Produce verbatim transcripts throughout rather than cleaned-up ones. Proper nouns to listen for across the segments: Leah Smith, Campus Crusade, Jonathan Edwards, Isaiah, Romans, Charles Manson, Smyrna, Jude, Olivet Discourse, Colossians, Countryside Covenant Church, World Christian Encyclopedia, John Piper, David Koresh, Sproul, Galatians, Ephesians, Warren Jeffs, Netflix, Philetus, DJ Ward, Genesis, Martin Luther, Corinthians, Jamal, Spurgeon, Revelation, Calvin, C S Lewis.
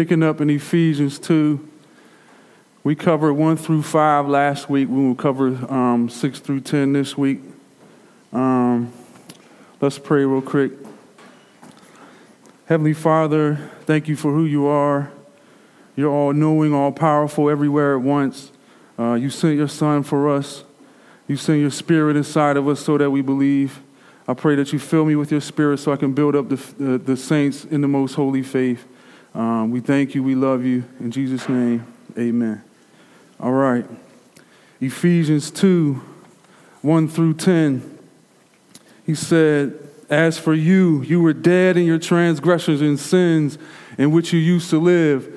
Picking up in Ephesians two, we covered one through five last week. We will cover um, six through ten this week. Um, let's pray real quick. Heavenly Father, thank you for who you are. You're all-knowing, all-powerful, everywhere at once. Uh, you sent your Son for us. You sent your Spirit inside of us so that we believe. I pray that you fill me with your Spirit so I can build up the, the, the saints in the most holy faith. Um, we thank you. We love you. In Jesus' name, amen. All right. Ephesians two, one through ten. He said, "As for you, you were dead in your transgressions and sins in which you used to live,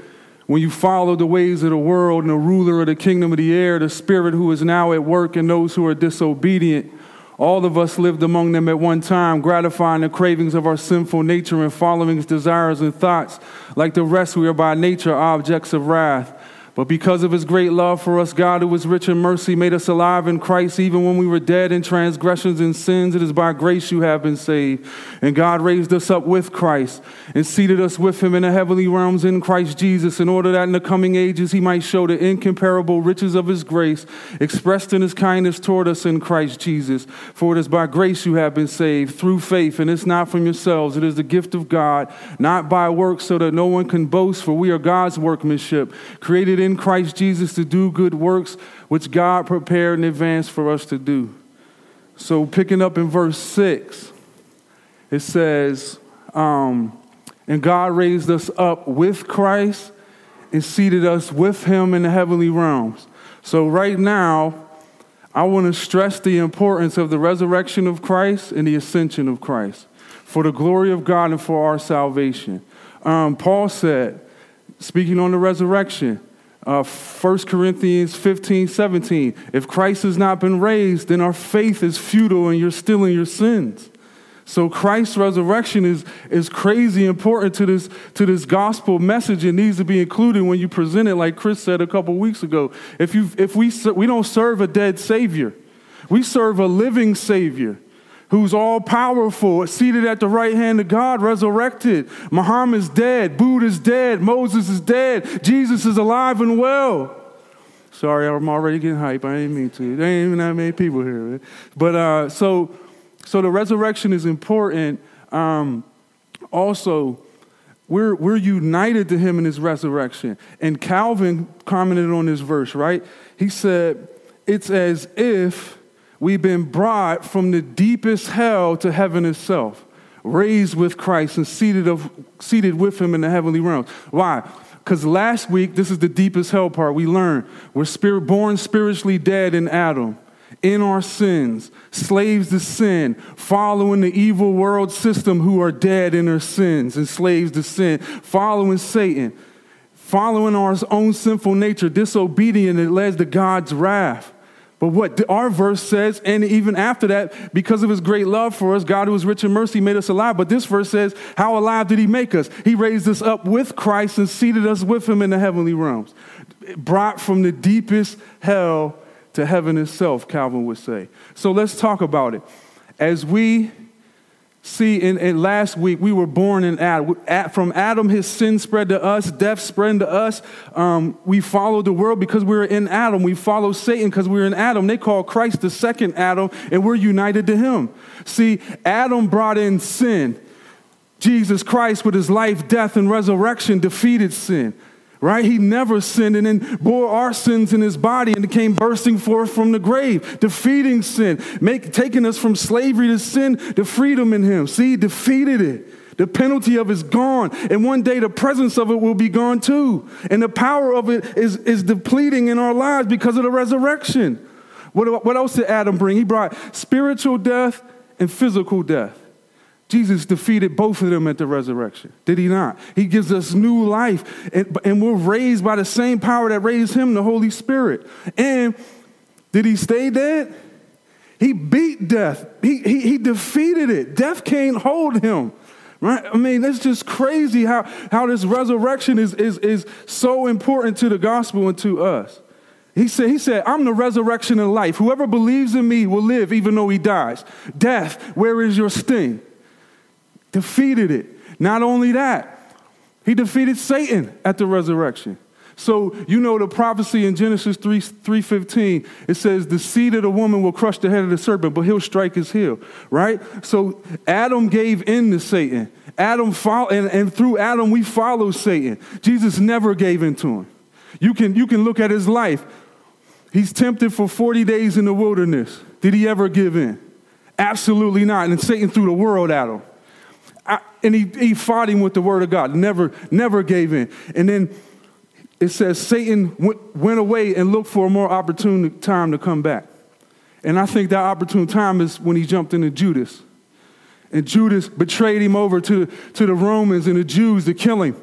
when you follow the ways of the world and the ruler of the kingdom of the air, the spirit who is now at work in those who are disobedient. All of us lived among them at one time, gratifying the cravings of our sinful nature and following its desires and thoughts. Like the rest, we are by nature objects of wrath. But because of his great love for us, God, who was rich in mercy, made us alive in Christ, even when we were dead in transgressions and sins. It is by grace you have been saved. And God raised us up with Christ and seated us with him in the heavenly realms in Christ Jesus, in order that in the coming ages he might show the incomparable riches of his grace, expressed in his kindness toward us in Christ Jesus. For it is by grace you have been saved, through faith, and it's not from yourselves. It is the gift of God, not by works, so that no one can boast, for we are God's workmanship, created in Christ Jesus to do good works, which God prepared in advance for us to do." So picking up in verse six, it says, um, "And God raised us up with Christ and seated us with him in the heavenly realms." So right now, I want to stress the importance of the resurrection of Christ and the ascension of Christ for the glory of God and for our salvation. Um, Paul said, speaking on the resurrection, Uh, First Corinthians fifteen, seventeen, "If Christ has not been raised, then our faith is futile and you're still in your sins." So Christ's resurrection is, is crazy important to this, to this gospel message. It needs to be included when you present it, like Chris said a couple weeks ago. If you if we we don't serve a dead Savior, we serve a living Savior who's all-powerful, seated at the right hand of God, resurrected. Muhammad's dead. Buddha's dead. Moses is dead. Jesus is alive and well. Sorry, I'm already getting hype. I didn't mean to. There ain't even that many people here. Man. But uh, so, so the resurrection is important. Um, also, we're, we're united to him in his resurrection. And Calvin commented on this verse, right? He said, "It's as if we've been brought from the deepest hell to heaven itself, raised with Christ and seated of, seated with him in the heavenly realms." Why? Because last week, this is the deepest hell part. We learned we're spirit, born spiritually dead in Adam, in our sins, slaves to sin, following the evil world system, who are dead in their sins and slaves to sin, following Satan, following our own sinful nature, disobedient, it led to God's wrath. But what our verse says, and even after that, because of his great love for us, God who is rich in mercy made us alive. But this verse says, how alive did he make us? He raised us up with Christ and seated us with him in the heavenly realms. Brought from the deepest hell to heaven itself, Calvin would say. So let's talk about it. As we see in, in last week, we were born in Adam. From Adam, his sin spread to us, death spread to us. Um, we followed the world because we were in Adam. We followed Satan because we were in Adam. They call Christ the second Adam, and we're united to him. See, Adam brought in sin. Jesus Christ, with his life, death, and resurrection, defeated sin. Right? He never sinned and then bore our sins in his body and came bursting forth from the grave, defeating sin, make, taking us from slavery to sin to freedom in him. See, he defeated it. The penalty of it is gone. And one day the presence of it will be gone too. And the power of it is, is depleting in our lives because of the resurrection. What, what else did Adam bring? He brought spiritual death and physical death. Jesus defeated both of them at the resurrection, did he not? He gives us new life, and, and we're raised by the same power that raised him, the Holy Spirit. And did he stay dead? He beat death. He, he, he defeated it. Death can't hold him, right? I mean, that's just crazy how, how this resurrection is, is, is so important to the gospel and to us. He said, he said, "I'm the resurrection and life. Whoever believes in me will live even though he dies. Death, where is your sting?" Defeated it. Not only that, He defeated Satan at the resurrection. So you know the prophecy in Genesis three fifteen, it says the seed of the woman will crush the head of the serpent, but he'll strike his heel, right? So Adam gave in to Satan. Adam follow, and, and through Adam we follow Satan. Jesus never gave in to him. You can, you can look at his life. He's tempted for forty days in the wilderness. Did he ever give in? Absolutely not. And Satan threw the world at him. I, and he, he fought him with the word of God. Never, never gave in. And then it says Satan went, went away and looked for a more opportune time to come back. And I think that opportune time is when he jumped into Judas. And Judas betrayed him over to, to the Romans and the Jews to kill him,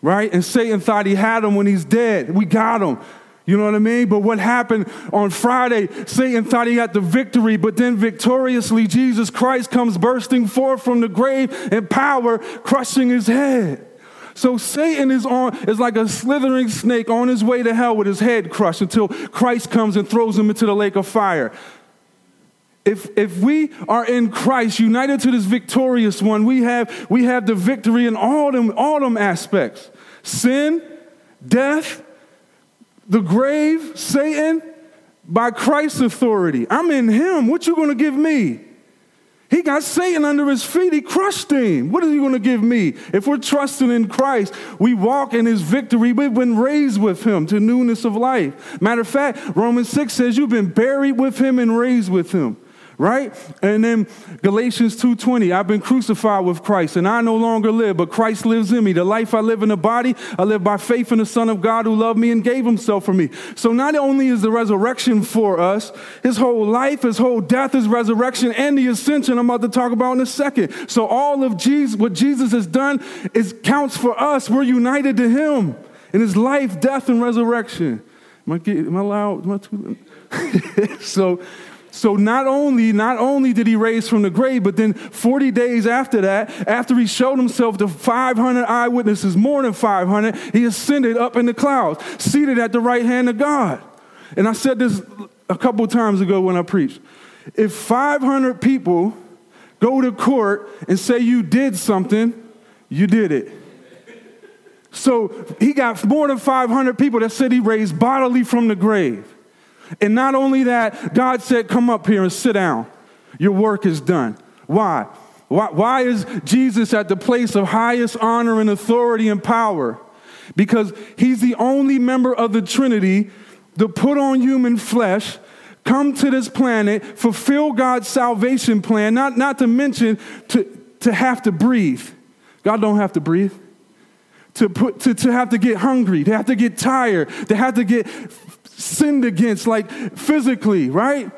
right? And Satan thought he had him when he's dead. We got him. You know what I mean? But what happened on Friday, Satan thought he got the victory, but then victoriously Jesus Christ comes bursting forth from the grave in power, crushing his head. So Satan is on is like a slithering snake on his way to hell with his head crushed until Christ comes and throws him into the lake of fire. If if we are in Christ, united to this victorious one, we have we have the victory in all them, all them aspects. Sin, death, the grave, Satan, by Christ's authority. I'm in him. What you going to give me? He got Satan under his feet. He crushed him. What are you going to give me? If we're trusting in Christ, we walk in his victory. We've been raised with him to newness of life. Matter of fact, Romans six says you've been buried with him and raised with him, right? And then Galatians two twenty, I've been crucified with Christ and I no longer live, but Christ lives in me. The life I live in the body, I live by faith in the Son of God who loved me and gave himself for me. So not only is the resurrection for us, his whole life, his whole death, his resurrection, and the ascension I'm about to talk about in a second. So all of Jesus, what Jesus has done is counts for us. We're united to him in his life, death, and resurrection. Am I, am I loud? Am I too loud? so... So not only, not only did he raise from the grave, but then forty days after that, after he showed himself to five hundred eyewitnesses, more than five hundred, he ascended up in the clouds, seated at the right hand of God. And I said this a couple of times ago when I preached. If five hundred people go to court and say you did something, you did it. So he got more than five hundred people that said he raised bodily from the grave. And not only that, God said, come up here and sit down. Your work is done. Why? Why, why is Jesus at the place of highest honor and authority and power? Because he's the only member of the Trinity to put on human flesh, come to this planet, fulfill God's salvation plan, not, not to mention to, to have to breathe. God don't have to breathe. To, put, to, to have to get hungry, to have to get tired, to have to get sinned against, like physically, right?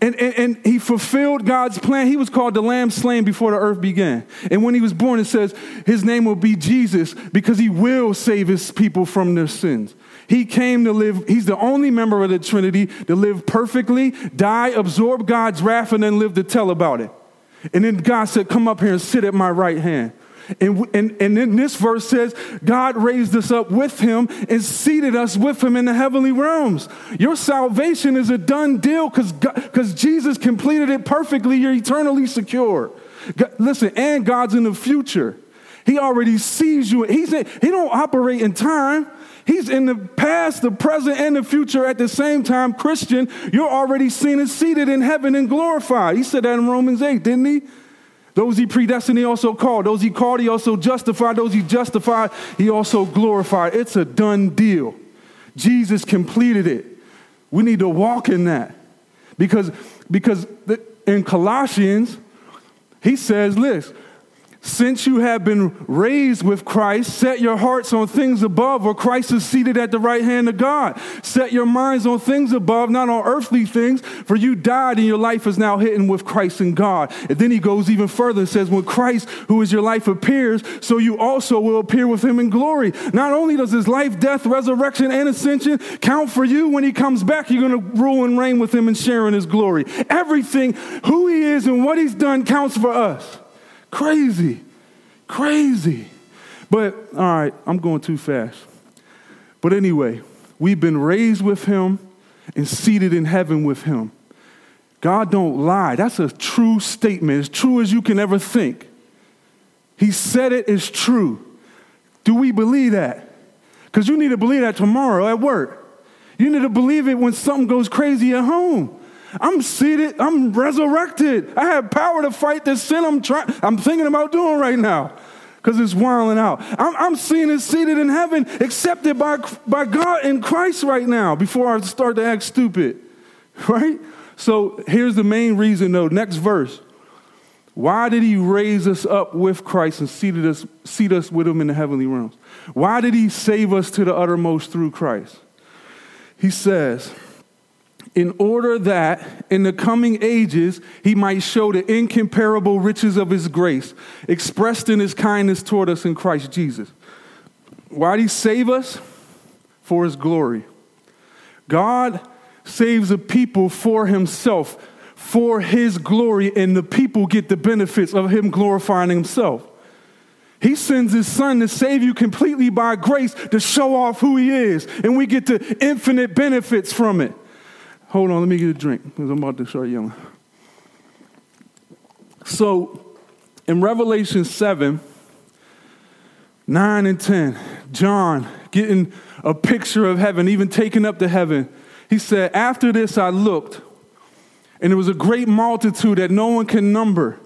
And, and and he fulfilled God's plan. He was called the Lamb slain before the earth began. And when he was born, it says his name will be Jesus because he will save his people from their sins. He came to live. He's the only member of the Trinity to live perfectly, die, absorb God's wrath, and then live to tell about it. And then God said, come up here and sit at my right hand. And, and, and then this verse says, God raised us up with him and seated us with him in the heavenly realms. Your salvation is a done deal because because Jesus completed it perfectly. You're eternally secure. God, listen, and God's in the future. He already sees you. He's in, he don't operate in time. He's in the past, the present, and the future at the same time. Christian, you're already seen and seated in heaven and glorified. He said that in Romans eight, didn't he? Those he predestined, he also called. Those he called, he also justified. Those he justified, he also glorified. It's a done deal. Jesus completed it. We need to walk in that. Because, because in Colossians, he says this, since you have been raised with Christ, set your hearts on things above where Christ is seated at the right hand of God. Set your minds on things above, not on earthly things, for you died and your life is now hidden with Christ in God. And then he goes even further and says, when Christ, who is your life, appears, so you also will appear with him in glory. Not only does his life, death, resurrection, and ascension count for you, when he comes back, you're going to rule and reign with him and share in his glory. Everything, who he is and what he's done counts for us. Crazy, crazy. But, all right, I'm going too fast. But anyway, we've been raised with him and seated in heaven with him. God don't lie. That's a true statement, as true as you can ever think. He said it is true. Do we believe that? Because you need to believe that tomorrow at work. You need to believe it when something goes crazy at home. I'm seated. I'm resurrected. I have power to fight this sin I'm trying. I'm thinking about doing right now because it's wilding out. I'm, I'm seen as seated in heaven, accepted by, by God in Christ right now before I start to act stupid, right? So here's the main reason, though. Next verse. Why did he raise us up with Christ and seated us, seat us with him in the heavenly realms? Why did he save us to the uttermost through Christ? He says, in order that in the coming ages he might show the incomparable riches of his grace expressed in his kindness toward us in Christ Jesus. Why did he save us? For his glory. God saves a people for himself, for his glory, and the people get the benefits of him glorifying himself. He sends his son to save you completely by grace to show off who he is, and we get the infinite benefits from it. Hold on, let me get a drink, because I'm about to start yelling. So, in Revelation seven, nine, and ten, John getting a picture of heaven, even taking up to heaven. He said, after this I looked, and it was a great multitude that no one can number,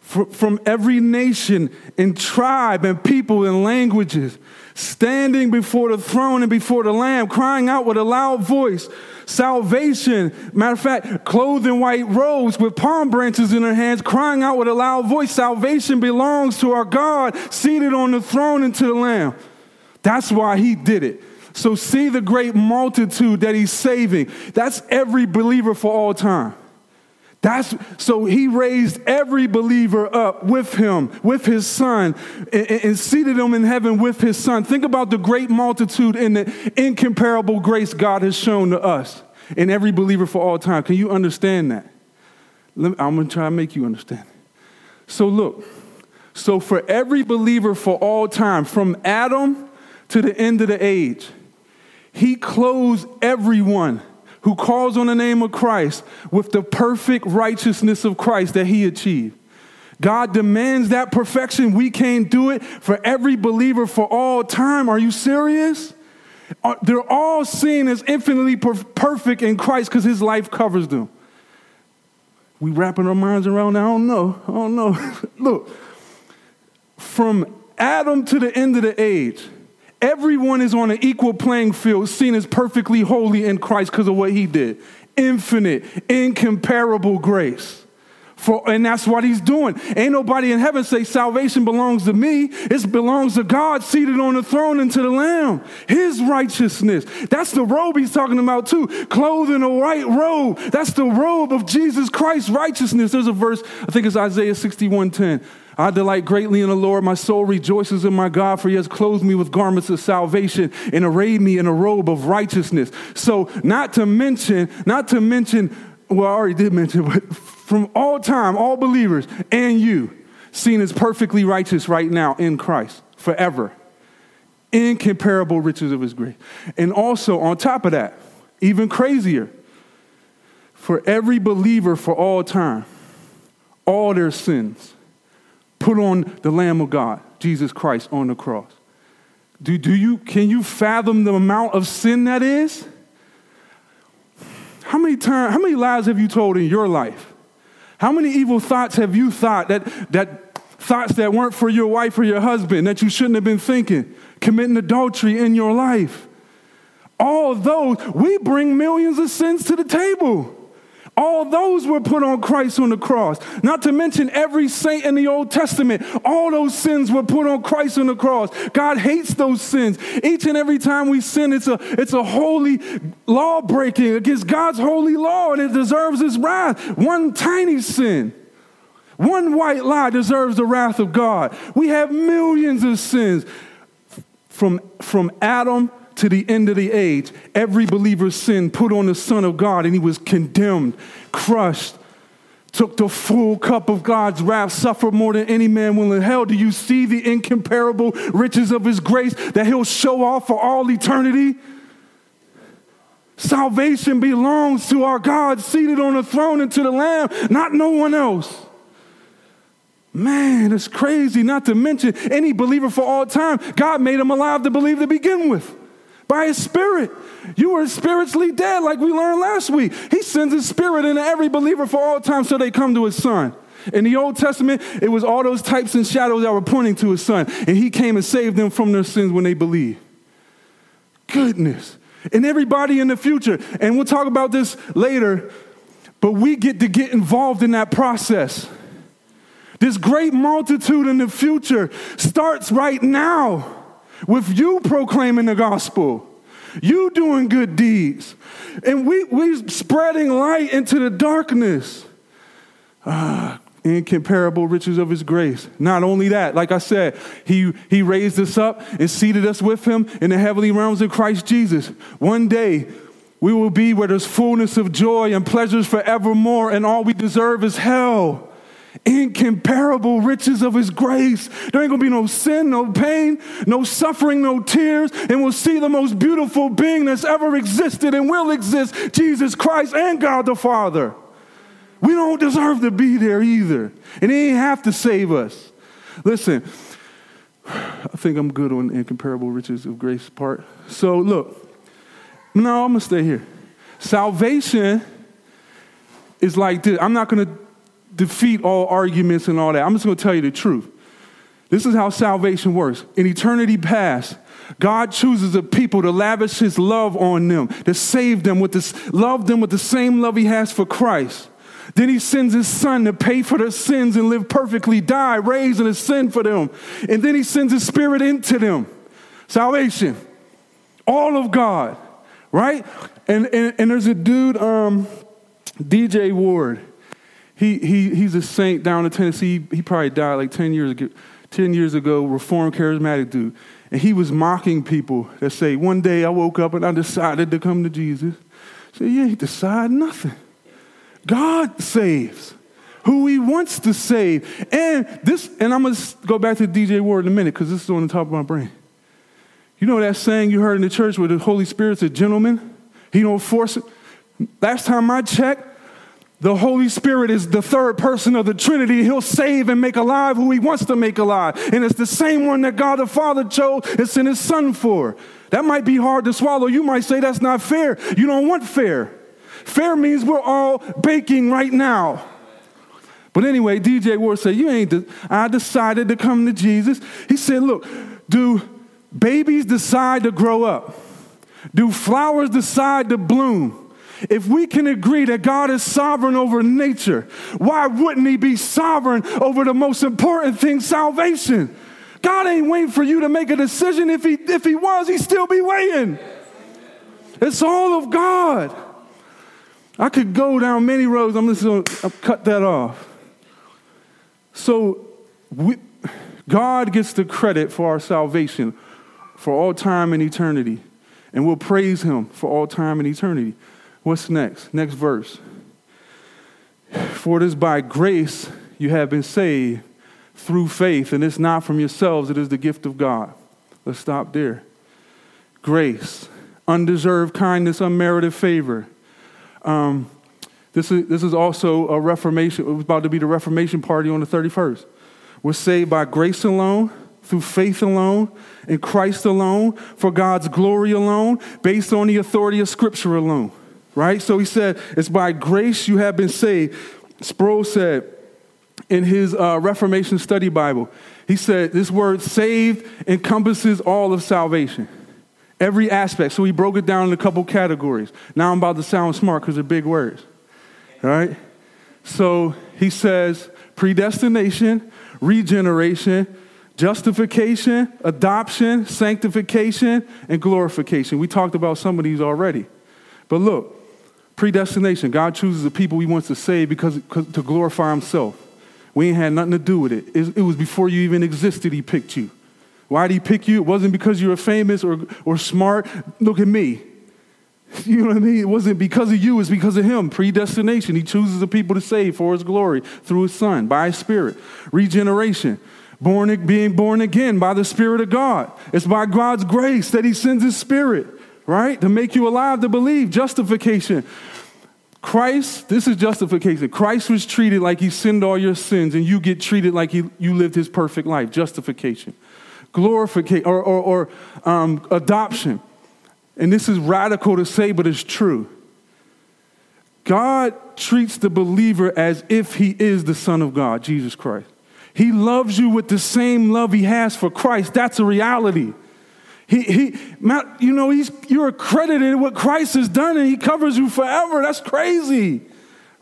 from every nation and tribe and people and languages, standing before the throne and before the Lamb, crying out with a loud voice, salvation. Matter of fact, clothed in white robes with palm branches in their hands, crying out with a loud voice, salvation belongs to our God, seated on the throne and to the Lamb. That's why he did it. So see the great multitude that he's saving. That's every believer for all time. That's, so he raised every believer up with him, with his son, and, and seated him in heaven with his son. Think about the great multitude and the incomparable grace God has shown to us and every believer for all time. Can you understand that? Let me, I'm going to try to make you understand it. So look, so for every believer for all time, from Adam to the end of the age, he clothes everyone who calls on the name of Christ with the perfect righteousness of Christ that he achieved. God demands that perfection. We can't do it for every believer for all time. Are you serious? They're all seen as infinitely per- perfect in Christ because his life covers them. We wrapping our minds around that? I don't know. I don't know. Look, from Adam to the end of the age, everyone is on an equal playing field, seen as perfectly holy in Christ because of what he did. Infinite, incomparable grace. For, and that's what he's doing. Ain't nobody in heaven say salvation belongs to me. It belongs to God seated on the throne and to the Lamb. His righteousness. That's the robe he's talking about too. Clothed in a white robe. That's the robe of Jesus Christ's righteousness. There's a verse, I think it's Isaiah sixty-one ten. I delight greatly in the Lord. My soul rejoices in my God, for he has clothed me with garments of salvation and arrayed me in a robe of righteousness. So not to mention, not to mention, well, I already did mention, but from all time, all believers and you, seen as perfectly righteous right now in Christ forever. Incomparable riches of his grace. And also on top of that, even crazier, for every believer for all time, all their sins, put on the Lamb of God, Jesus Christ, on the cross. Do, do you, can you fathom the amount of sin that is? How many times, how many lies have you told in your life? How many evil thoughts have you thought that, that thoughts that weren't for your wife or your husband that you shouldn't have been thinking, committing adultery in your life? All of those, we bring millions of sins to the table. All those were put on Christ on the cross. Not to mention every saint in the Old Testament. All those sins were put on Christ on the cross. God hates those sins. Each and every time we sin, it's a, it's a holy law breaking against God's holy law, and it deserves his wrath. One tiny sin, one white lie deserves the wrath of God. We have millions of sins. From, from Adam to the end of the age, every believer's sin put on the Son of God, and he was condemned, crushed, took the full cup of God's wrath, suffered more than any man will in hell. Do you see the incomparable riches of his grace that he'll show off for all eternity? Salvation belongs to our God seated on the throne and to the Lamb, not no one else. Man, it's crazy, not to mention any believer for all time. God made him alive to believe to begin with by his spirit. You were spiritually dead, like we learned last week. He sends his spirit into every believer for all time so they come to his son. In the Old Testament, it was all those types and shadows that were pointing to his son, and he came and saved them from their sins when they believed. Goodness. And everybody in the future, and we'll talk about this later, but we get to get involved in that process. This great multitude in the future starts right now with you proclaiming the gospel, you doing good deeds, and we, we're spreading light into the darkness. Ah, incomparable riches of his grace. Not only that, like I said, he, he raised us up and seated us with him in the heavenly realms of Christ Jesus. One day, we will be where there's fullness of joy and pleasures forevermore, and all we deserve is hell. Incomparable riches of his grace. There ain't gonna be no sin, no pain, no suffering, no tears, and we'll see the most beautiful being that's ever existed and will exist, Jesus Christ and God the Father. We don't deserve to be there either, and he ain't have to save us. Listen, I think I'm good on the incomparable riches of grace part. So look, no, I'm gonna stay here. Salvation is like this. I'm not gonna defeat all arguments and all that. I'm just going to tell you the truth. This is how salvation works. In eternity past, God chooses a people to lavish his love on them, to save them with this, love them with the same love he has for Christ. Then he sends his son to pay for their sins and live perfectly, die, raise and ascend for them. And then he sends his spirit into them. Salvation. All of God. Right? And and, and there's a dude, um, D J Ward. He he he's a saint down in Tennessee. He probably died like ten years ago, ten years ago, Reformed charismatic dude. And he was mocking people that say, one day I woke up and I decided to come to Jesus. So you ain't decide nothing. God saves who he wants to save. And this, and I'm going to go back to D J Ward in a minute because this is on the top of my brain. You know that saying you heard in the church where the Holy Spirit's a gentleman? He don't force it. Last time I checked, the Holy Spirit is the third person of the Trinity. He'll save and make alive who he wants to make alive. And it's the same one that God the Father chose and sent his son for. That might be hard to swallow. You might say that's not fair. You don't want fair. Fair means we're all baking right now. But anyway, D J Ward said, you ain't, de- I decided to come to Jesus. He said, look, do babies decide to grow up? Do flowers decide to bloom? If we can agree that God is sovereign over nature, why wouldn't he be sovereign over the most important thing, salvation? God ain't waiting for you to make a decision. If he, if he was, he'd still be waiting. It's all of God. I could go down many roads. I'm just going to cut that off. So we, God gets the credit for our salvation for all time and eternity. And we'll praise him for all time and eternity. What's next? Next verse. For it is by grace you have been saved through faith, and it's not from yourselves, it is the gift of God. Let's stop there. Grace, undeserved kindness, unmerited favor. Um, this is this is also a Reformation. It was about to be the Reformation party on the thirty-first. We're saved by grace alone, through faith alone, in Christ alone, for God's glory alone, based on the authority of Scripture alone. Right? So he said, it's by grace you have been saved. Sproul said in his uh, Reformation Study Bible, he said this word saved encompasses all of salvation, every aspect. So he broke it down in a couple categories. Now I'm about to sound smart because they're big words. All right? So he says predestination, regeneration, justification, adoption, sanctification, and glorification. We talked about some of these already. But look, predestination. God chooses the people he wants to save because, because to glorify himself. We ain't had nothing to do with it. it. It was before you even existed he picked you. Why did he pick you? It wasn't because you were famous or, or smart. Look at me. You know what I mean? It wasn't because of you. It's because of him. Predestination. He chooses the people to save for his glory through his son, by his spirit. Regeneration. Born, being born again by the spirit of God. It's by God's grace that he sends his spirit. Right? To make you alive to believe. Justification. Christ, this is justification. Christ was treated like he sinned all your sins, and you get treated like he, you lived his perfect life. Justification. Glorification or, or, or um, adoption. And this is radical to say, but it's true. God treats the believer as if he is the Son of God, Jesus Christ. He loves you with the same love he has for Christ. That's a reality. He, he, you know, he's, you're accredited what Christ has done, and he covers you forever. That's crazy,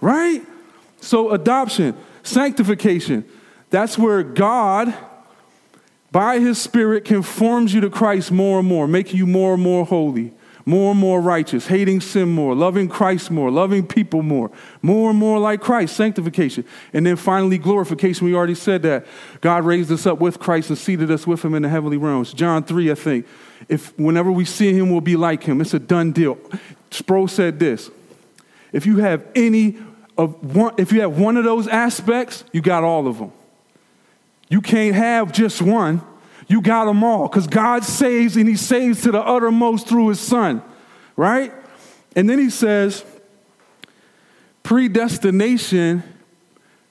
right? So adoption, sanctification, that's where God, by his Spirit, conforms you to Christ more and more, making you more and more holy, more and more righteous, hating sin more, loving Christ more, loving people more, more and more like Christ, sanctification. And then finally, glorification. We already said that. God raised us up with Christ and seated us with him in the heavenly realms. John three, I think. If whenever we see him, we'll be like him. It's a done deal. Sproul said this. If you have any of one, if you have one of those aspects, you got all of them. You can't have just one. You got them all, because God saves, and he saves to the uttermost through his Son, right? And then he says, predestination,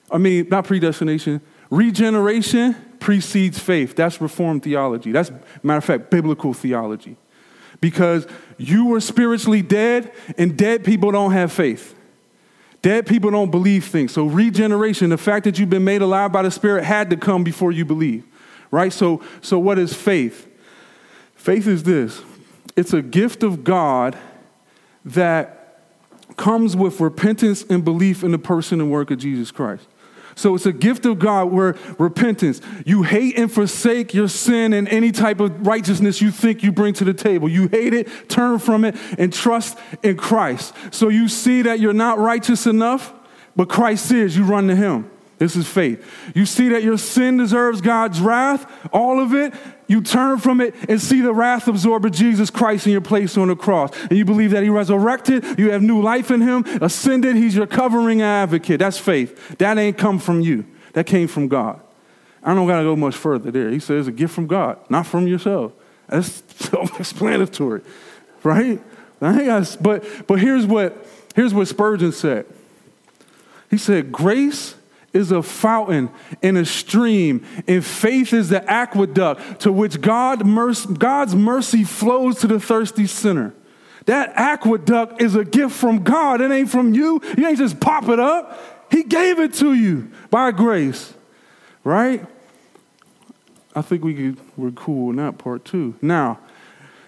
I mean, not predestination, regeneration precedes faith. That's Reformed theology. That's, matter of fact, biblical theology, because you were spiritually dead, and dead people don't have faith. Dead people don't believe things. So regeneration, the fact that you've been made alive by the Spirit, had to come before you believe. Right? So, so what is faith? Faith is this. It's a gift of God that comes with repentance and belief in the person and work of Jesus Christ. So it's a gift of God where repentance, you hate and forsake your sin and any type of righteousness you think you bring to the table. You hate it, turn from it, and trust in Christ. So you see that you're not righteous enough, but Christ is. You run to him. This is faith. You see that your sin deserves God's wrath, all of it. You turn from it and see the wrath absorbed of Jesus Christ in your place on the cross. And you believe that he resurrected, you have new life in him, ascended, he's your covering advocate. That's faith. That ain't come from you. That came from God. I don't got to go much further there. He says it's a gift from God, not from yourself. That's self-explanatory, right? But, but here's what, here's what Spurgeon said. He said, grace is a fountain and a stream, and faith is the aqueduct to which God mercy, God's mercy flows to the thirsty sinner. That aqueduct is a gift from God. It ain't from you. You ain't just pop it up. He gave it to you by grace, right? I think we could, we're cool on that part too. Now,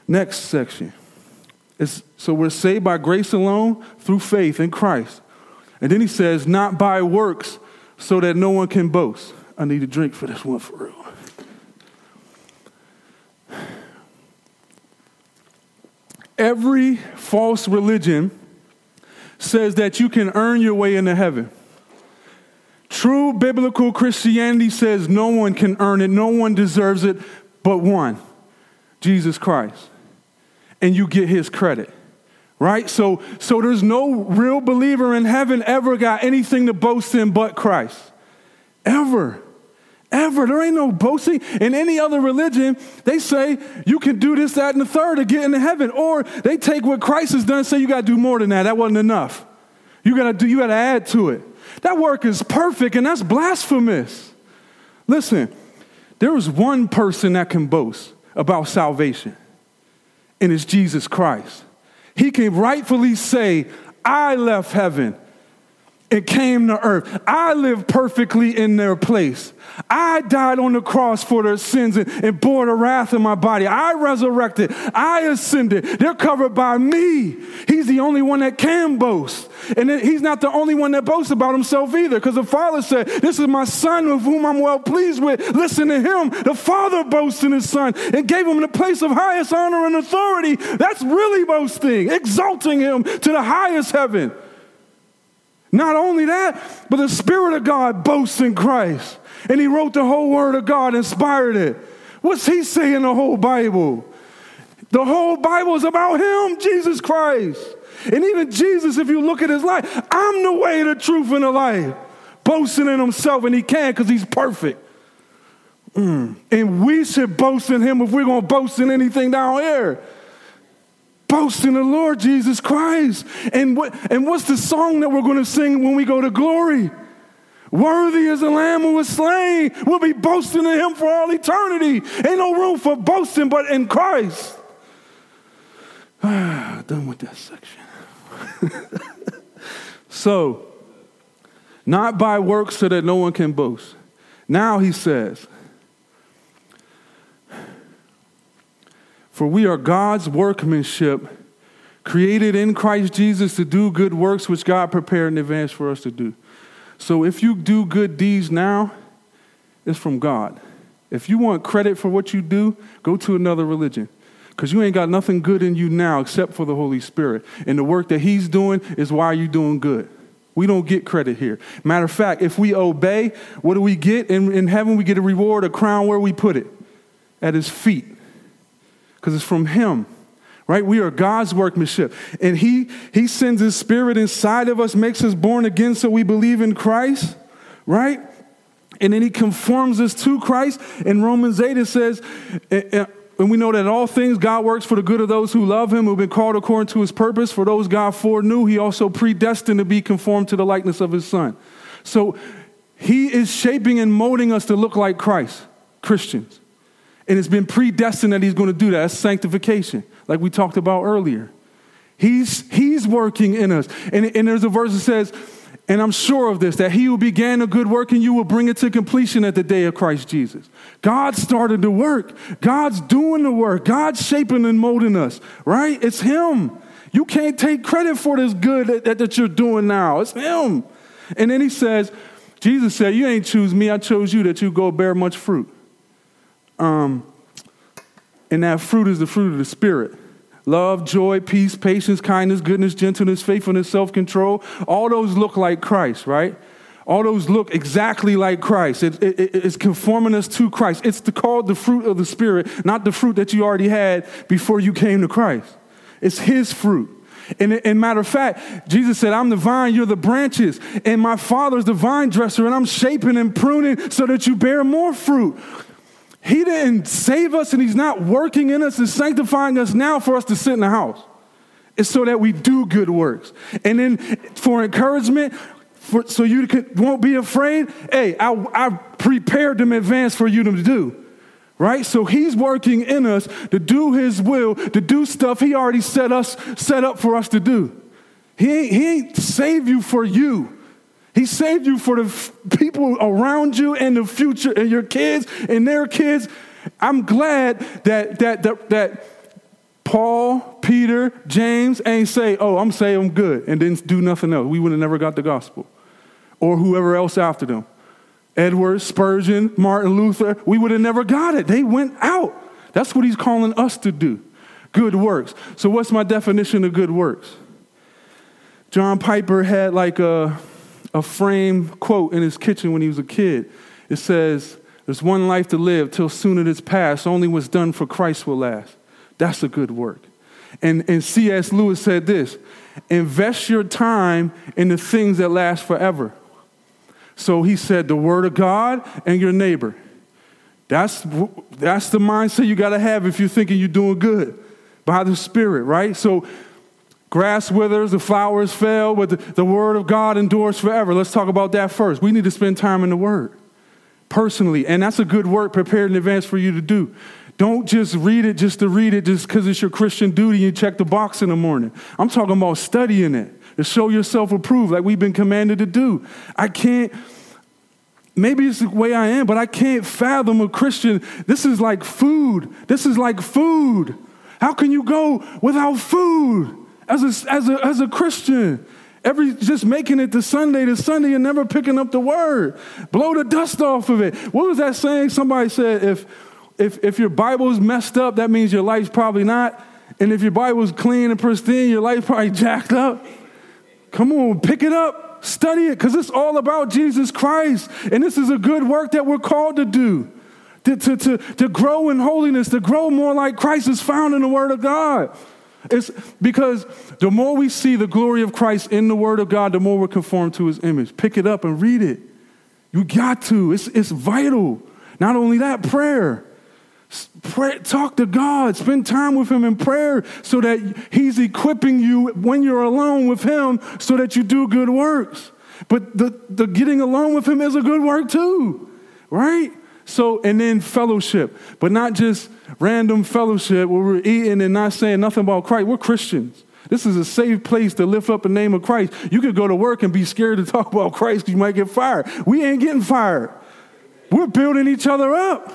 next section. It's, so we're saved by grace alone through faith in Christ. And then he says, not by works, so that no one can boast. I need a drink for this one for real. Every false religion says that you can earn your way into heaven. True biblical Christianity says no one can earn it, no one deserves it but one, Jesus Christ. And you get his credit. Right? So so there's no real believer in heaven ever got anything to boast in but Christ. Ever. Ever. There ain't no boasting. In any other religion, they say you can do this, that, and the third to get into heaven. Or they take what Christ has done and say you got to do more than that. That wasn't enough. You got to do. You got to add to it. That work is perfect, and that's blasphemous. Listen, there is one person that can boast about salvation, and it's Jesus Christ. He can rightfully say, I left heaven and came to earth. I lived perfectly in their place. I died on the cross for their sins and, and bore the wrath in my body. I resurrected. I ascended. They're covered by me. He's the only one that can boast. And he's not the only one that boasts about himself either, because the Father said, this is my Son with whom I'm well pleased with. Listen to him. The Father boasts in his Son and gave him the place of highest honor and authority. That's really boasting, exalting him to the highest heaven. Not only that, but the Spirit of God boasts in Christ. And he wrote the whole Word of God, inspired it. What's he saying in the whole Bible? The whole Bible is about him, Jesus Christ. And even Jesus, if you look at his life, I'm the way, the truth, and the life. Boasting in himself, and he can because he's perfect. Mm. And we should boast in him if we're going to boast in anything down here. boast in the Lord Jesus Christ. And what? And what's the song that we're going to sing when we go to glory? Worthy is the Lamb who was slain. We'll be boasting in him for all eternity. Ain't no room for boasting but in Christ. Ah, done with that section. So, not by works so that no one can boast. Now he says, for we are God's workmanship, created in Christ Jesus to do good works which God prepared in advance for us to do. So if you do good deeds now, it's from God. If you want credit for what you do, go to another religion. Because you ain't got nothing good in you now except for the Holy Spirit. And the work that he's doing is why you're doing good. We don't get credit here. Matter of fact, if we obey, what do we get? In, in heaven, we get a reward, a crown. Where we put it? At his feet. Because it's from him. Right? We are God's workmanship. And he, he sends his spirit inside of us, makes us born again so we believe in Christ. Right? And then he conforms us to Christ. In Romans eight, it says... And we know that in all things God works for the good of those who love him, who have been called according to his purpose. For those God foreknew, he also predestined to be conformed to the likeness of his son. So he is shaping and molding us to look like Christ, Christians. And it's been predestined that he's going to do that. That's sanctification, like we talked about earlier. He's, he's working in us. And, and there's a verse that says, and I'm sure of this, that he who began a good work in you will bring it to completion at the day of Christ Jesus. God started the work. God's doing the work. God's shaping and molding us, right? It's him. You can't take credit for this good that, that, that you're doing now. It's him. And then he says, Jesus said, you ain't choose me, I chose you that you go bear much fruit. Um, and that fruit is the fruit of the Spirit. Love, joy, peace, patience, kindness, goodness, gentleness, faithfulness, self-control. All those look like Christ, right? All those look exactly like Christ. It, it, it's conforming us to Christ. It's the, called the fruit of the Spirit, not the fruit that you already had before you came to Christ. It's his fruit. And, and matter of fact, Jesus said, I'm the vine, you're the branches, and my Father's the vine dresser, and I'm shaping and pruning so that you bear more fruit. He didn't save us, and he's not working in us and sanctifying us now for us to sit in the house. It's so that we do good works. And then for encouragement, for, so you could, won't be afraid, hey, I, I prepared them in advance for you to do. Right? So he's working in us to do his will, to do stuff he already set us set up for us to do. He, he ain't saved you for you. He saved you for the f- people around you and the future and your kids and their kids. I'm glad that that that, that Paul, Peter, James ain't say, oh, I'm saying I'm good, and didn't do nothing else. We would have never got the gospel. Or whoever else after them. Edwards, Spurgeon, Martin Luther, we would have never got it. They went out. That's what he's calling us to do. Good works. So what's my definition of good works? John Piper had like a... a frame quote in his kitchen when he was a kid. It says, there's one life to live till soon it is past. Only what's done for Christ will last. That's a good work. And, and C S Lewis said this, invest your time in the things that last forever. So he said the word of God and your neighbor. That's, that's the mindset you got to have if you're thinking you're doing good by the Spirit, right? So grass withers, the flowers fail, but the, the word of God endures forever. Let's talk about that first. We need to spend time in the word personally. And that's a good work prepared in advance for you to do. Don't just read it just to read it just because it's your Christian duty. You check the box in the morning. I'm talking about studying it to show yourself approved like we've been commanded to do. I can't, maybe it's the way I am, but I can't fathom a Christian. This is like food. This is like food. How can you go without food? As a, as a as a Christian, every just making it to Sunday to Sunday and never picking up the word, blow the dust off of it. What was that saying? Somebody said, if if if your Bible's messed up, that means your life's probably not. And if your Bible's clean and pristine, your life's probably jacked up. Come on, pick it up, study it, because it's all about Jesus Christ. And this is a good work that we're called to do. To, to, to, to grow in holiness, to grow more like Christ is found in the word of God. It's because the more we see the glory of Christ in the word of God, the more we're conformed to his image. Pick it up and read it. You got to. It's, it's vital. Not only that, prayer. Pray, talk to God, spend time with him in prayer so that he's equipping you when you're alone with him so that you do good works. But the, the getting alone with him is a good work too, right? So, and then fellowship, but not just random fellowship where we're eating and not saying nothing about Christ. We're Christians. This is a safe place to lift up the name of Christ. You could go to work and be scared to talk about Christ because you might get fired. We ain't getting fired. We're building each other up,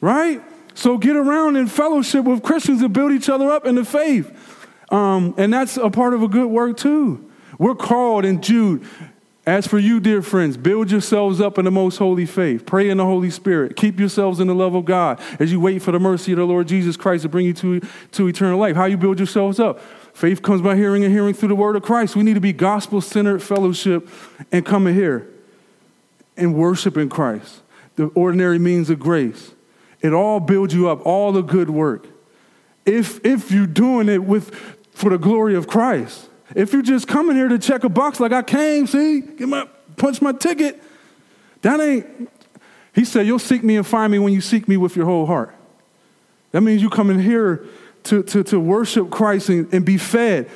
right? So get around in fellowship with Christians and build each other up in the faith. Um, and that's a part of a good work too. We're called in Jude, as for you, dear friends, build yourselves up in the most holy faith. Pray in the Holy Spirit. Keep yourselves in the love of God as you wait for the mercy of the Lord Jesus Christ to bring you to, to eternal life. How you build yourselves up? Faith comes by hearing and hearing through the word of Christ. We need to be gospel-centered fellowship and come here and worship in Christ. The ordinary means of grace. It all builds you up, all the good work. If if you're doing it with for the glory of Christ. If you're just coming here to check a box like I came, see, get my punch my ticket. That ain't, he said, you'll seek me and find me when you seek me with your whole heart. That means you come in here to, to, to worship Christ and, and be fed.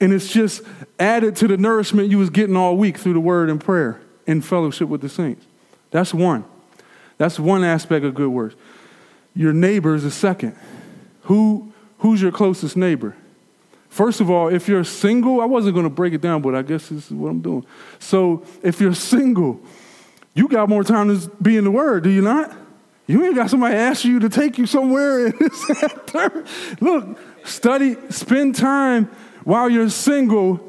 And it's just added to the nourishment you was getting all week through the word and prayer and fellowship with the saints. That's one. That's one aspect of good works. Your neighbor is the second. Who, who's your closest neighbor? First of all, if you're single, I wasn't going to break it down, but I guess this is what I'm doing. So if you're single, you got more time to be in the word, do you not? You ain't got somebody ask you to take you somewhere. And look, study, spend time while you're single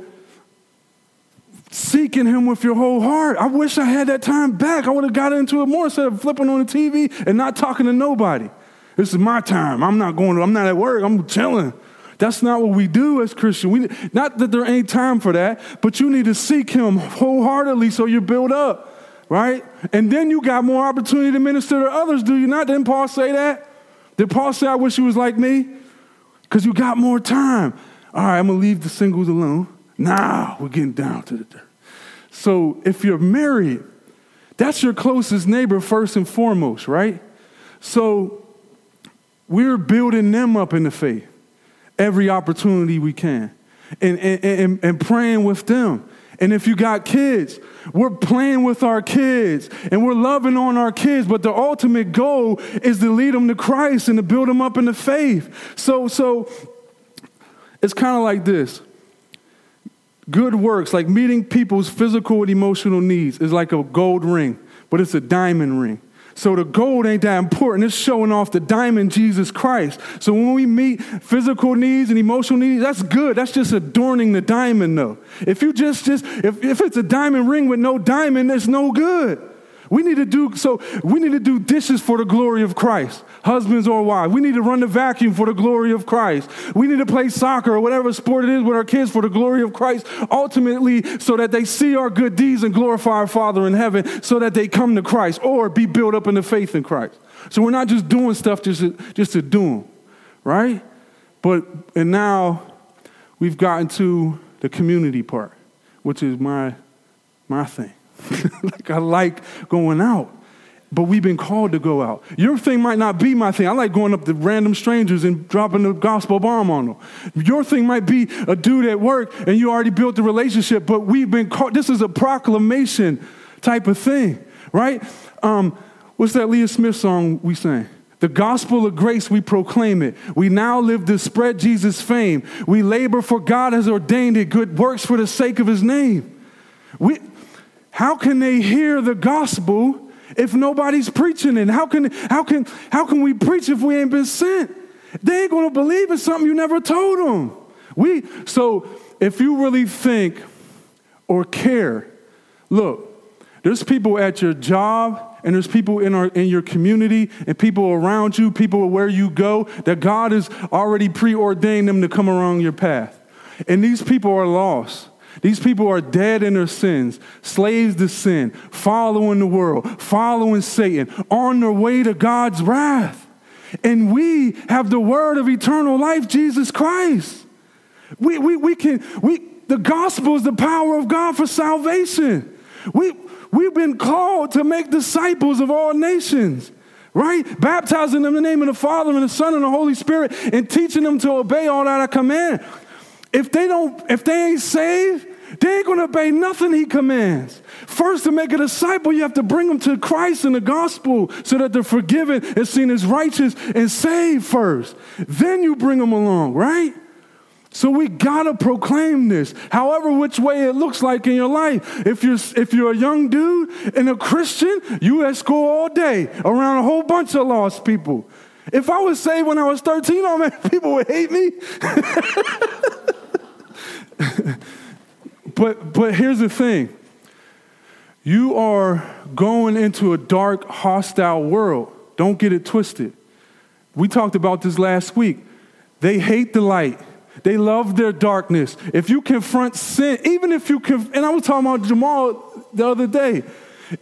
seeking him with your whole heart. I wish I had that time back. I would have got into it more instead of flipping on the T V and not talking to nobody. This is my time. I'm not going to, I'm not at work. I'm chilling. That's not what we do as Christians. We, not that there ain't time for that, but you need to seek him wholeheartedly so you're built up, right? And then you got more opportunity to minister to others, do you not? Didn't Paul say that? Did Paul say, I wish you was like me? Because you got more time. All right, I'm going to leave the singles alone. Nah, we're getting down to the dirt. So if you're married, that's your closest neighbor first and foremost, right? So we're building them up in the faith every opportunity we can and, and, and, and praying with them. And if you got kids, we're playing with our kids and we're loving on our kids, but the ultimate goal is to lead them to Christ and to build them up in the faith. So, so it's kind of like this. Good works, like meeting people's physical and emotional needs, is like a gold ring, but it's a diamond ring. So the gold ain't that important. It's showing off the diamond, Jesus Christ. So when we meet physical needs and emotional needs, that's good. That's just adorning the diamond, though. If you just, just if, if it's a diamond ring with no diamond, it's no good. We need to do so. We need to do dishes for the glory of Christ, husbands or wives. We need to run the vacuum for the glory of Christ. We need to play soccer or whatever sport it is with our kids for the glory of Christ, ultimately so that they see our good deeds and glorify our Father in heaven so that they come to Christ or be built up in the faith in Christ. So we're not just doing stuff just to, just to do them, right? But, and now we've gotten to the community part, which is my, my thing. Like I like going out, but we've been called to go out. Your thing might not be my thing. I like going up to random strangers and dropping the gospel bomb on them. Your thing might be a dude at work and you already built the relationship, but we've been called. This is a proclamation type of thing, right? Um, what's that Leah Smith song we sang? The gospel of grace, we proclaim it. We now live to spread Jesus' fame. We labor for God has ordained it. Good works for the sake of his name. We... How can they hear the gospel if nobody's preaching it? How can how can how can we preach if we ain't been sent? They ain't gonna believe it's something you never told them. We so if you really think or care, look, there's people at your job and there's people in our in your community and people around you, people where you go that God has already preordained them to come along your path, and these people are lost. These people are dead in their sins, slaves to sin, following the world, following Satan, on their way to God's wrath. And we have the word of eternal life, Jesus Christ. We we we can we the gospel is the power of God for salvation. We we've been called to make disciples of all nations. right? Baptizing them in the name of the Father and the Son and the Holy Spirit and teaching them to obey all that I command. If they don't, if they ain't saved, they ain't going to obey nothing he commands. First, to make a disciple, you have to bring them to Christ and the gospel so that they're forgiven and seen as righteous and saved first. Then you bring them along, right? So we got to proclaim this, however which way it looks like in your life. If you're, if you're a young dude and a Christian, you at school all day around a whole bunch of lost people. If I was saved when I was thirteen, oh man, people would hate me. But but here's the thing. You are going into a dark, hostile world. Don't get it twisted. We talked about this last week. They hate the light. They love their darkness. If you confront sin, even if you conf- and I was talking about Jamal the other day.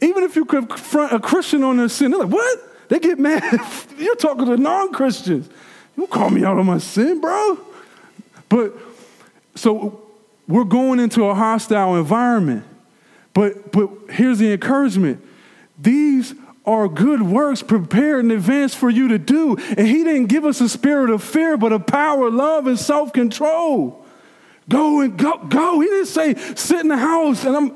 Even if you confront a Christian on their sin, they're like, what? They get mad. You're talking to non-Christians. You call me out on my sin, bro. But so we're going into a hostile environment. But but here's the encouragement. These are good works prepared in advance for you to do. And he didn't give us a spirit of fear, but of power, love, and self-control. Go and go, go. He didn't say sit in the house and I'm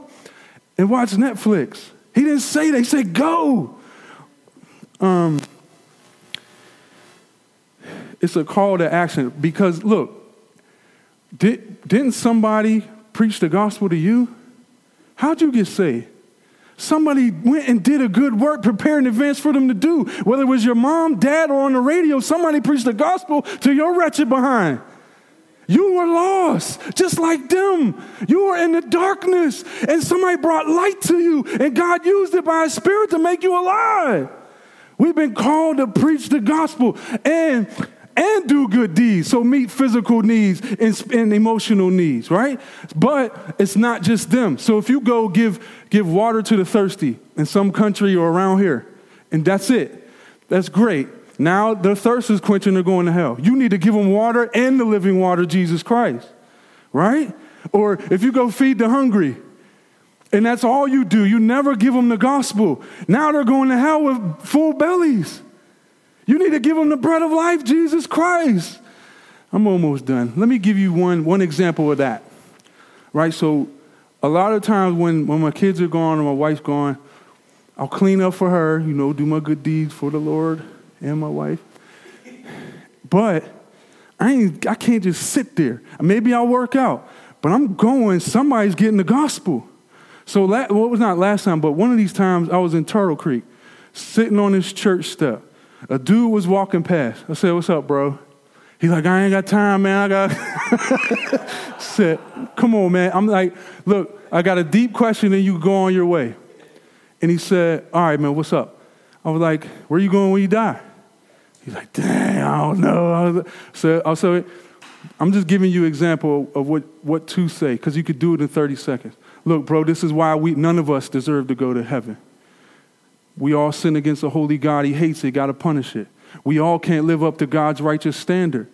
and watch Netflix. He didn't say that. He said go. Um, it's a call to action because look, did, didn't somebody preach the gospel to you? How'd you get saved? Somebody went and did a good work, prepared in advance for them to do. Whether it was your mom, dad, or on the radio, somebody preached the gospel to your wretched behind. You were lost, just like them. You were in the darkness, and somebody brought light to you, and God used it by His Spirit to make you alive. We've been called to preach the gospel and, and do good deeds. So meet physical needs and, and emotional needs, right? But it's not just them. So if you go give, give water to the thirsty in some country or around here, and that's it, that's great. Now their thirst is quenching, they're going to hell. You need to give them water and the living water, Jesus Christ, right? Or if you go feed the hungry, and that's all you do. You never give them the gospel. Now they're going to hell with full bellies. You need to give them the bread of life, Jesus Christ. I'm almost done. Let me give you one, one example of that. Right? So a lot of times when, when my kids are gone or my wife's gone, I'll clean up for her, you know, do my good deeds for the Lord and my wife. But I ain't, I can't just sit there. Maybe I'll work out, but I'm going, somebody's getting the gospel. So what well, was not last time, but one of these times I was in Turtle Creek, sitting on this church step. A dude was walking past. I said, "What's up, bro?" He's like, "I ain't got time, man. I got." Said, "Come on, man." I'm like, "Look, I got a deep question, and you go on your way." And he said, "All right, man. What's up?" I was like, "Where you going when you die?" He's like, "Dang, I don't know." I was, so I said, "I'm just giving you an example of what what to say, because you could do it in thirty seconds." Look, bro, this is why we none of us deserve to go to heaven. We all sin against a holy God. He hates it. Got to punish it. We all can't live up to God's righteous standard.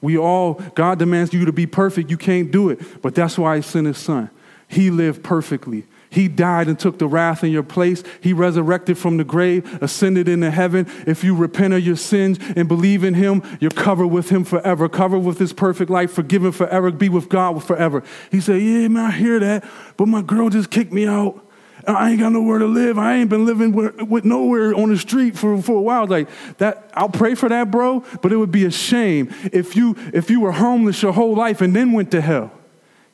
We all, God demands you to be perfect. You can't do it. But that's why He sent His Son. He lived perfectly. He died and took the wrath in your place. He resurrected from the grave, ascended into heaven. If you repent of your sins and believe in Him, you're covered with Him forever, covered with His perfect life, forgiven forever, be with God forever. He said, yeah, man, I hear that, but my girl just kicked me out. I ain't got nowhere to live. I ain't been living with, with nowhere on the street for, for a while. Like that, I'll pray for that, bro, but it would be a shame if you if you were homeless your whole life and then went to hell.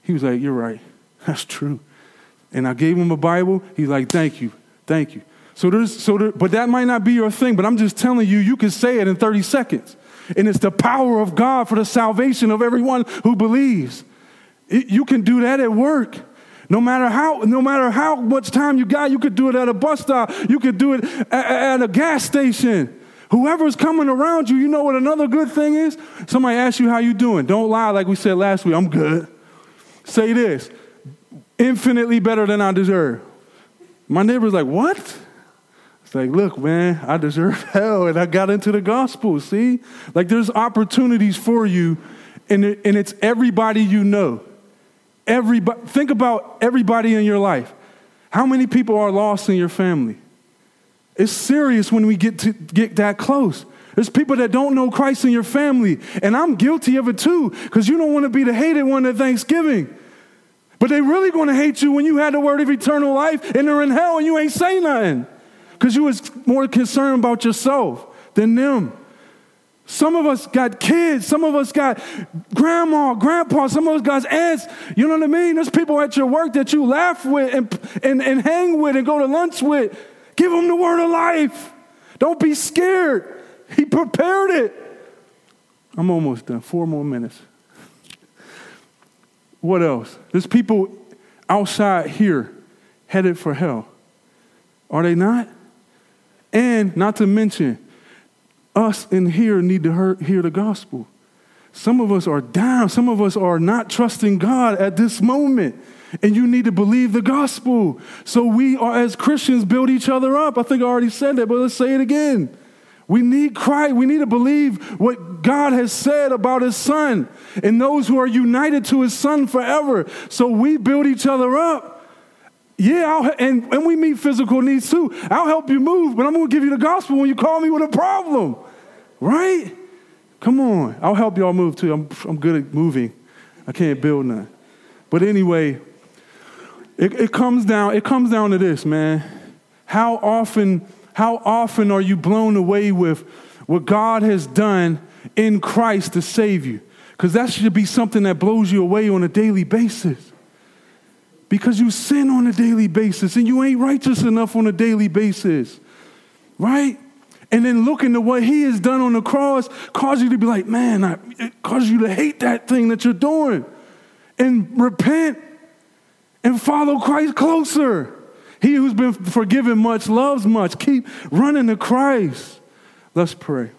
He was like, you're right. That's true. And I gave him a Bible. He's like, thank you. Thank you. So there's, so there, but that might not be your thing, but I'm just telling you, you can say it in thirty seconds. And it's the power of God for the salvation of everyone who believes. It, you can do that at work. No matter how, no matter how much time you got, you could do it at a bus stop. You could do it at, at a gas station. Whoever's coming around you, you know what another good thing is? Somebody asks you how you doing. Don't lie like we said last week. I'm good. Say this. Infinitely better than I deserve. My neighbor's like, what? It's like, look, man, I deserve hell, and I got into the gospel, see? Like, there's opportunities for you, and it, and it's everybody you know. Everybody, think about everybody in your life. How many people are lost in your family? It's serious when we get to get that close. There's people that don't know Christ in your family, and I'm guilty of it too, because you don't want to be the hated one at Thanksgiving. But they really going to hate you when you had the word of eternal life and they're in hell and you ain't say nothing because you was more concerned about yourself than them. Some of us got kids. Some of us got grandma, grandpa. Some of us got aunts. You know what I mean? There's people at your work that you laugh with and, and, and hang with and go to lunch with. Give them the word of life. Don't be scared. He prepared it. I'm almost done. Four more minutes. What else? There's people outside here headed for hell. Are they not? And not to mention, us in here need to hear, hear the gospel. Some of us are down. Some of us are not trusting God at this moment. And you need to believe the gospel. So we are, as Christians, build each other up. I think I already said that, but let's say it again. We need Christ. We need to believe what God has said about his son and those who are united to his son forever. So we build each other up. Yeah, I'll, and, and we meet physical needs too. I'll help you move, but I'm going to give you the gospel when you call me with a problem. Right? Come on. I'll help y'all move too. I'm, I'm good at moving. I can't build none. But anyway, it, it comes down, it comes down to this, man. How often... How often are you blown away with what God has done in Christ to save you? Because that should be something that blows you away on a daily basis. Because you sin on a daily basis and you ain't righteous enough on a daily basis. Right? And then looking to what he has done on the cross causes you to be like, man, I, it causes you to hate that thing that you're doing. And repent and follow Christ closer. He who's been forgiven much loves much. Keep running to Christ. Let's pray.